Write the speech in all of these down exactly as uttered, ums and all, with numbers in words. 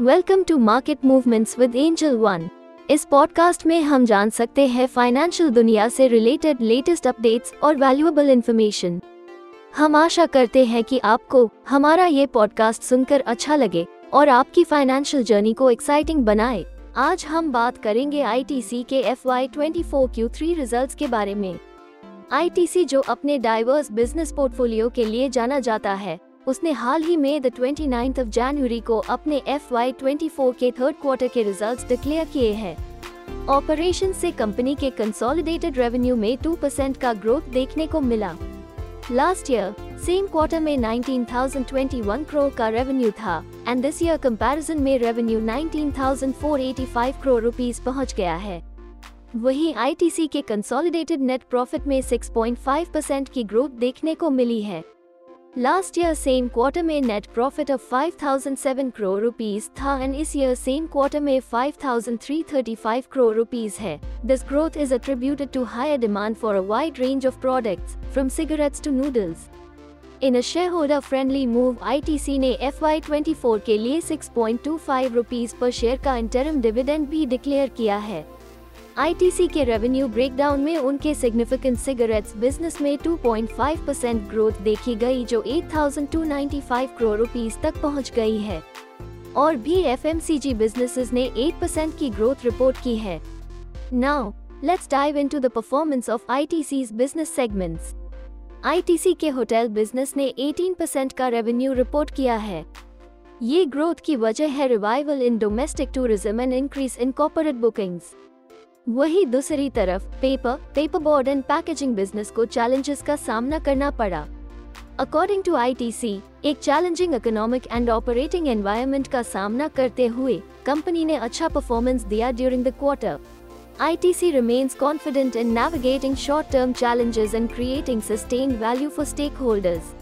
Welcome to market movements with Angel One. इस podcast में हम जान सकते हैं फाइनेंशियल दुनिया से रिलेटेड लेटेस्ट अपडेट्स और वैल्यूएबल इन्फॉर्मेशन। हम आशा करते हैं कि आपको हमारा ये पॉडकास्ट सुनकर अच्छा लगे और आपकी फाइनेंशियल जर्नी को एक्साइटिंग बनाए। आज हम बात करेंगे आई टी सी के F Y twenty four Q three results के बारे में। आई टी सी जो अपने डाइवर्स बिजनेस पोर्टफोलियो के लिए जाना जाता है, उसने हाल ही में द उनतीस जनवरी को अपने एफ वाई ट्वेंटी फोर के थर्ड क्वार्टर के रिजल्ट्स डिक्लेयर किए हैं। ऑपरेशन से कंपनी के कंसोलिडेटेड रेवेन्यू में टू परसेंट का ग्रोथ देखने को मिला। लास्ट ईयर सेम क्वार्टर में उन्नीस हज़ार इक्कीस करोड़ का रेवेन्यू था एंड दिस ईयर कंपैरिजन में रेवेन्यू उन्नीस हज़ार चार सौ पचासी करोड़ रुपीस पहुंच गया है। वहीं आई टी सी के कंसोलिडेटेड नेट प्रॉफिट में सिक्स पॉइंट फाइव परसेंट की ग्रोथ देखने को मिली है। लास्ट ईयर सेम क्वार्टर में नेट प्रॉफिट ऑफ पाँच हज़ार सात करोड़ रुपीस था एंड इस ईयर सेम क्वार्टर में पाँच हज़ार तीन सौ पैंतीस करोड़ रुपीस है। This growth is attributed to higher demand for a wide range of products from cigarettes to noodles. In a shareholder friendly move I T सी ने एफ वाई ट्वेंटी फोर के लिए six point two five rupees per share का interim dividend भी declare किया है। आई T C के revenue breakdown में उनके सिग्निफिकेंट सिगरेट्स बिजनेस में two point five percent growth देखी गई जो आठ हज़ार दो सौ पचानवे करोड़ रुपीस तक पहुंच गई है और भी F M C G businesses ने एट परसेंट की ग्रोथ रिपोर्ट की है। Now let's dive into the performance of I T C's business segments. I T C के होटल बिजनेस ने अठारह परसेंट का रेवेन्यू रिपोर्ट किया है। ये ग्रोथ की वजह है revival in domestic tourism and increase in corporate bookings. वही दूसरी तरफ paper paper board and packaging business को चैलेंजेस का सामना करना पड़ा। According to I T C, एक challenging economic and operating environment का सामना करते हुए कंपनी ने अच्छा परफॉर्मेंस दिया during the quarter. I T C remains confident in navigating short term challenges and creating sustained value for stakeholders.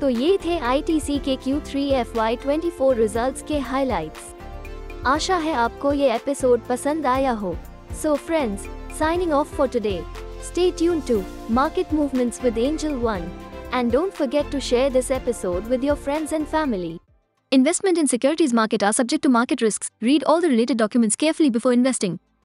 तो ये थे आई टी सी के Q three F Y twenty four results के हाइलाइट्स। आशा है आपको ये एपिसोड पसंद आया हो। So friends, signing off for today. Stay tuned to Market Movements with Angel One. And don't forget to share this episode with your friends and family. Investment in securities market are subject to market risks. Read all the related documents carefully before investing.